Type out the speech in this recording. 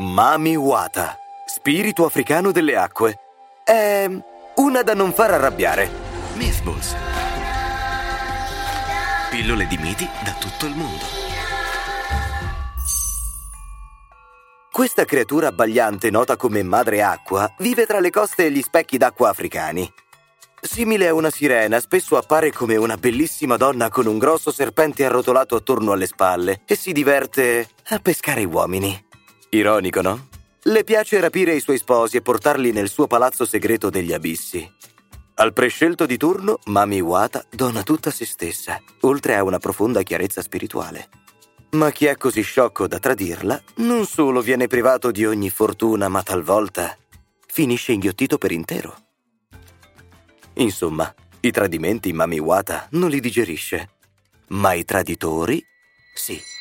Mami Wata, spirito africano delle acque. È una da non far arrabbiare. Miss Bulls. Pillole di miti da tutto il mondo. Questa creatura abbagliante, nota come madre acqua, vive tra le coste e gli specchi d'acqua africani. Simile a una sirena, spesso appare come una bellissima donna con un grosso serpente arrotolato attorno alle spalle e si diverte a pescare uomini. Ironico, no? Le piace rapire i suoi sposi e portarli nel suo palazzo segreto degli abissi. Al prescelto di turno, Mami Wata dona tutta se stessa, oltre a una profonda chiarezza spirituale. Ma chi è così sciocco da tradirla, non solo viene privato di ogni fortuna, ma talvolta finisce inghiottito per intero. Insomma, i tradimenti Mami Wata non li digerisce, ma i traditori sì.